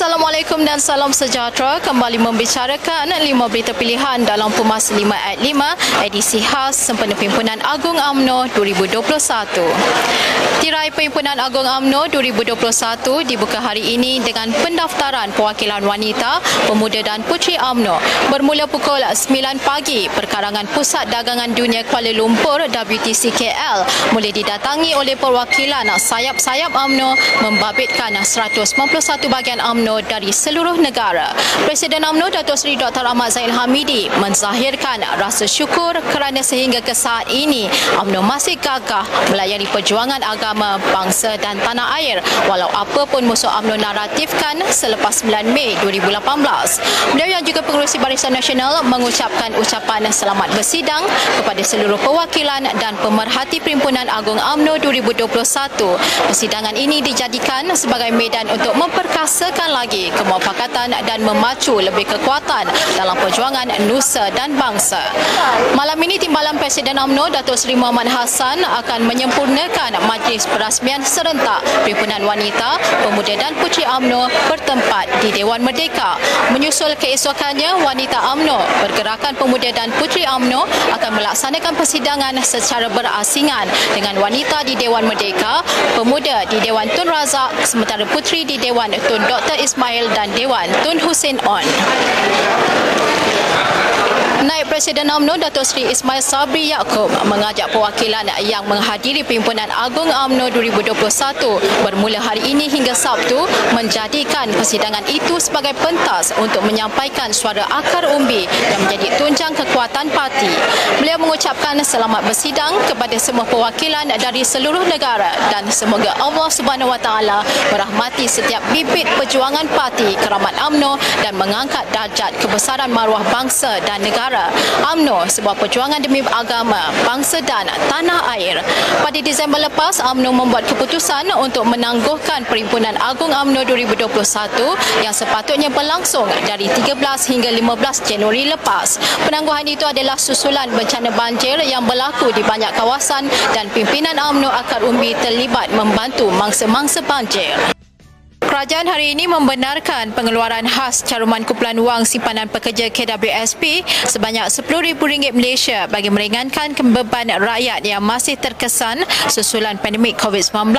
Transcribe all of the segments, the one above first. Assalamualaikum dan salam sejahtera. Kembali membicarakan 5 berita pilihan dalam Pumas 5@5 edisi khas sempena Perhimpunan Agung UMNO 2021. Tirai Perhimpunan Agung UMNO 2021 dibuka hari ini dengan pendaftaran perwakilan wanita, pemuda dan puteri UMNO bermula pukul 9 pagi. Perkarangan Pusat Dagangan Dunia Kuala Lumpur WTC KL mula didatangi oleh perwakilan sayap-sayap UMNO membabitkan 191 bahagian UMNO dari seluruh negara. Presiden UMNO Datuk Seri Dr. Ahmad Zahid Hamidi menzahirkan rasa syukur kerana sehingga ke saat ini UMNO masih gagah melayani perjuangan agama, bangsa dan tanah air walau apa pun musuh UMNO naratifkan selepas 9 Mei 2018. Beliau yang juga pengurusi Barisan Nasional mengucapkan ucapan selamat bersidang kepada seluruh perwakilan dan pemerhati Perhimpunan Agung UMNO 2021. Persidangan ini dijadikan sebagai medan untuk memperkasakan lagi kemufakatan dan memacu lebih kekuatan dalam perjuangan nusa dan bangsa. Malam ini Timbalan Presiden UMNO Datuk Seri Muhammad Hasan akan menyempurnakan majlis perasmian serentak Perhimpunan Wanita, Pemuda dan Puteri UMNO bertempat di Dewan Merdeka. Menyusul keesokannya, Wanita UMNO, Pergerakan Pemuda dan Puteri UMNO akan melaksanakan persidangan secara berasingan dengan wanita di Dewan Merdeka, pemuda di Dewan Tun Razak, sementara puteri di Dewan Tun Dr. Ismail dan Dewan Tun Hussein Onn. Naib Presiden UMNO Datuk Seri Ismail Sabri Yaakob mengajak perwakilan yang menghadiri Perhimpunan Agung UMNO 2021 bermula hari ini hingga Sabtu menjadikan persidangan itu sebagai pentas untuk menyampaikan suara akar umbi yang menjadi tunjang kekuatan parti. Beliau mengucapkan selamat bersidang kepada semua perwakilan dari seluruh negara dan semoga Allah SWT merahmati setiap bibit perjuangan parti keramat UMNO dan mengangkat darjat kebesaran maruah bangsa dan negara. UMNO, sebuah perjuangan demi agama, bangsa dan tanah air. Pada Disember lepas, UMNO membuat keputusan untuk menangguhkan Perhimpunan Agung UMNO 2021 yang sepatutnya berlangsung dari 13 hingga 15 Januari lepas. Penangguhan itu adalah susulan bencana banjir yang berlaku di banyak kawasan dan pimpinan UMNO akar umbi terlibat membantu mangsa-mangsa banjir. Kerajaan hari ini membenarkan pengeluaran khas caruman kumpulan wang simpanan pekerja KWSP sebanyak RM10,000 Malaysia bagi meringankan beban rakyat yang masih terkesan susulan pandemik COVID-19.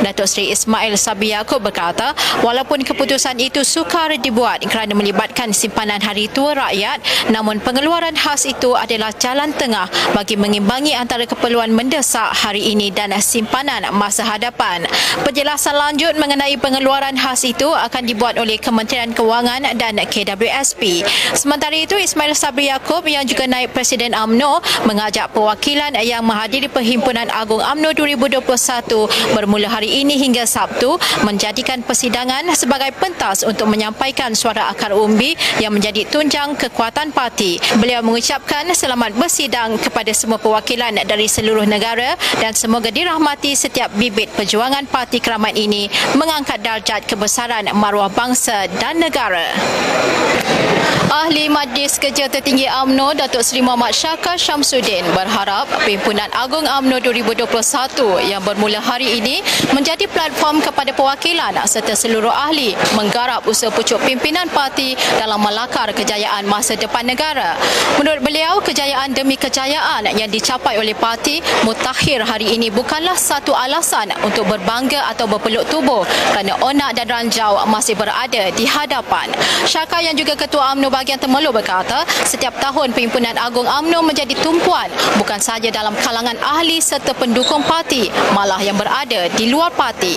Datuk Seri Ismail Sabri Yaakob berkata, walaupun keputusan itu sukar dibuat kerana melibatkan simpanan hari tua rakyat, namun pengeluaran khas itu adalah jalan tengah bagi mengimbangi antara keperluan mendesak hari ini dan simpanan masa hadapan. Penjelasan lanjut mengenai pengeluaran khas itu akan dibuat oleh Kementerian Kewangan dan KWSP. Sementara itu, Ismail Sabri Yaakob yang juga naib Presiden UMNO mengajak perwakilan yang menghadiri Perhimpunan Agung UMNO 2021 bermula hari ini hingga Sabtu menjadikan persidangan sebagai pentas untuk menyampaikan suara akar umbi yang menjadi tunjang kekuatan parti. Beliau mengucapkan selamat bersidang kepada semua perwakilan dari seluruh negara dan semoga dirahmati setiap bibit perjuangan parti keramat ini mengangkat darjat kebesaran maruah bangsa dan negara. Ahli Majlis Kerja Tertinggi UMNO Datuk Seri Muhammad Syaka Shamsudin berharap Perhimpunan Agung UMNO 2021 yang bermula hari ini menjadi platform kepada perwakilan serta seluruh ahli menggarap usaha pucuk pimpinan parti dalam melakar kejayaan masa depan negara. Menurut beliau, kejayaan demi kejayaan yang dicapai oleh parti mutakhir hari ini bukanlah satu alasan untuk berbangga atau berpeluk tubuh kerana onak dan ranjau masih berada di hadapan. Syaka yang juga Ketua UMNO bahagian Temerloh berkata, setiap tahun Perhimpunan Agung UMNO menjadi tumpuan bukan sahaja dalam kalangan ahli serta pendukung parti, malah yang berada di luar parti.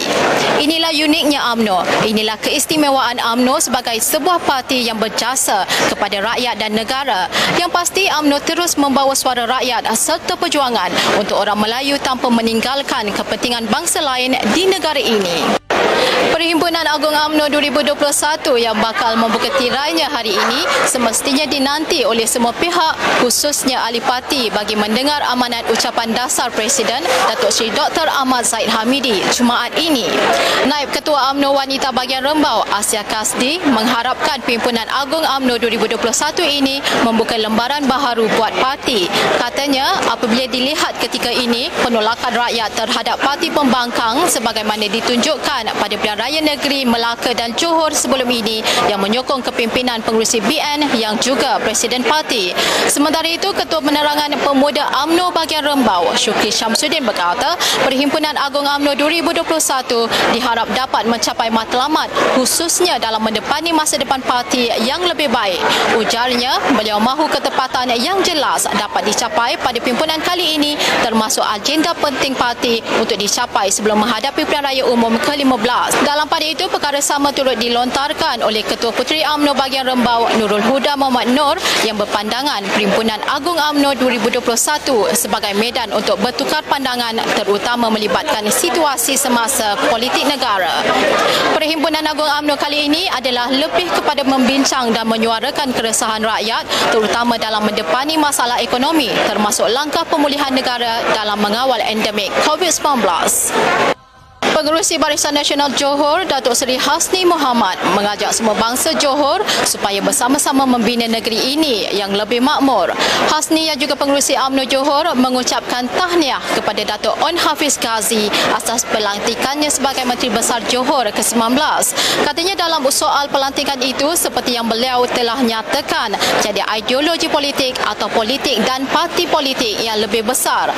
Inilah uniknya UMNO, inilah keistimewaan UMNO sebagai sebuah parti yang berjasa kepada rakyat dan negara. Yang pasti UMNO terus membawa suara rakyat serta perjuangan untuk orang Melayu tanpa meninggalkan kepentingan bangsa lain di negara ini. Perhimpunan Agung UMNO 2021 yang bakal membuka tirainya hari ini semestinya dinanti oleh semua pihak, khususnya ahli parti bagi mendengar amanat ucapan dasar Presiden Datuk Seri Dr. Ahmad Zahid Hamidi Jumaat ini. Naib Ketua UMNO Wanita Bahagian Rembau Asia Kasdi mengharapkan Perhimpunan Agung UMNO 2021 ini membuka lembaran baharu buat parti. Katanya, apabila dilihat ketika ini penolakan rakyat terhadap parti pembangkang sebagaimana ditunjukkan pada pilihan raya negeri Melaka dan Johor sebelum ini yang menyokong kepimpinan pengurusi BN yang juga Presiden Parti. Sementara itu, Ketua Penerangan Pemuda UMNO bahagian Rembau, Syukri Shamsudin berkata Perhimpunan Agong UMNO 2021 diharap dapat mencapai matlamat khususnya dalam mendepani masa depan parti yang lebih baik. Ujarnya, beliau mahu ketepatan yang jelas dapat dicapai pada pimpinan kali ini termasuk agenda penting parti untuk dicapai sebelum menghadapi pilihan raya umum ke-15. Dalam pada itu, perkara sama turut dilontarkan oleh Ketua Puteri UMNO bahagian Rembau, Nurul Huda Mohd Nur, yang berpandangan Perhimpunan Agong UMNO 2021 sebagai medan untuk bertukar pandangan terutama melibatkan situasi semasa politik negara. Perhimpunan Agong UMNO kali ini adalah lebih kepada membincang dan menyuarakan keresahan rakyat terutama dalam mendepani masalah ekonomi termasuk langkah pemulihan negara dalam mengawal endemik COVID-19. Pengerusi Barisan Nasional Johor, Datuk Seri Hasni Mohamad mengajak semua bangsa Johor supaya bersama-sama membina negeri ini yang lebih makmur. Hasni yang juga pengerusi UMNO Johor mengucapkan tahniah kepada Datuk Onn Hafiz Ghazi atas pelantikannya sebagai Menteri Besar Johor ke-19. Katanya dalam soal pelantikan itu seperti yang beliau telah nyatakan, jadi ideologi politik atau politik dan parti politik yang lebih besar.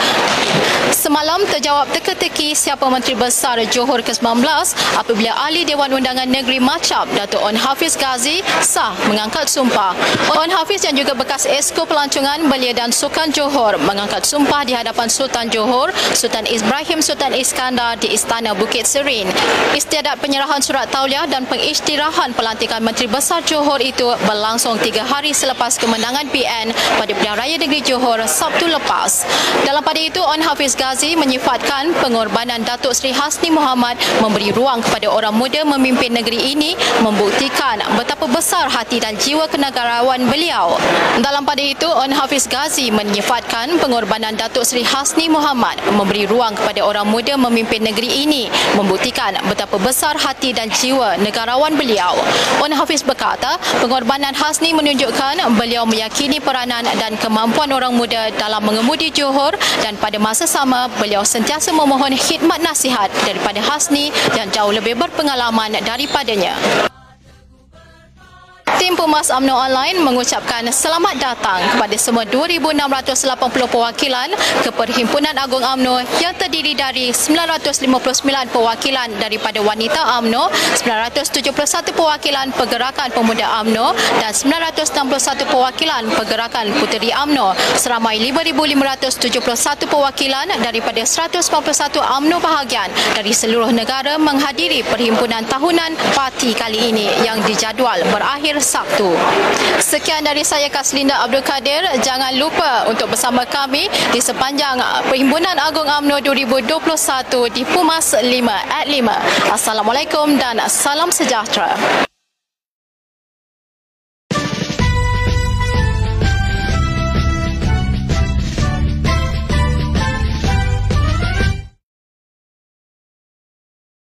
Semalam terjawab teka-teki siapa Menteri Besar Johor ke-19 apabila Ahli Dewan Undangan Negeri Macap Datuk Onn Hafiz Ghazi sah mengangkat sumpah. Onn Hafiz yang juga bekas Esko Pelancongan Belia dan Sukan Johor mengangkat sumpah di hadapan Sultan Johor, Sultan Ibrahim Sultan Iskandar di Istana Bukit Serin. Istiadat penyerahan surat tauliah dan pengisytiharan pelantikan Menteri Besar Johor itu berlangsung 3 hari selepas kemenangan PN pada pilihan raya negeri Johor Sabtu lepas. Dalam pada itu, Onn Hafiz Ghazi menyifatkan pengorbanan Datuk Seri Hasni Mohamad memberi ruang kepada orang muda memimpin negeri ini membuktikan betapa besar hati dan jiwa kenegarawan beliau. Dalam pada itu, Onn Hafiz Ghazi menyifatkan pengorbanan Datuk Seri Hasni Mohamad memberi ruang kepada orang muda memimpin negeri ini membuktikan betapa besar hati dan jiwa negarawan beliau. Onn Hafiz berkata, pengorbanan Hasni menunjukkan beliau meyakini peranan dan kemampuan orang muda dalam mengemudi Johor dan pada masa sama beliau sentiasa memohon khidmat nasihat daripada Hasni yang jauh lebih berpengalaman daripadanya. Tim Pumas UMNO Online mengucapkan selamat datang kepada semua 2,680 perwakilan ke Perhimpunan Agong UMNO yang terdiri dari 959 perwakilan daripada wanita UMNO, 971 perwakilan pergerakan pemuda UMNO dan 961 perwakilan pergerakan puteri UMNO, seramai 5,571 perwakilan daripada 141 UMNO bahagian dari seluruh negara menghadiri Perhimpunan Tahunan Parti kali ini yang dijadual berakhir Sabtu. Sekian dari saya, Kaslinda Abdul Kadir. Jangan lupa untuk bersama kami di sepanjang Perhimpunan Agong UMNO 2021 di Pumas 5@5. Assalamualaikum dan salam sejahtera.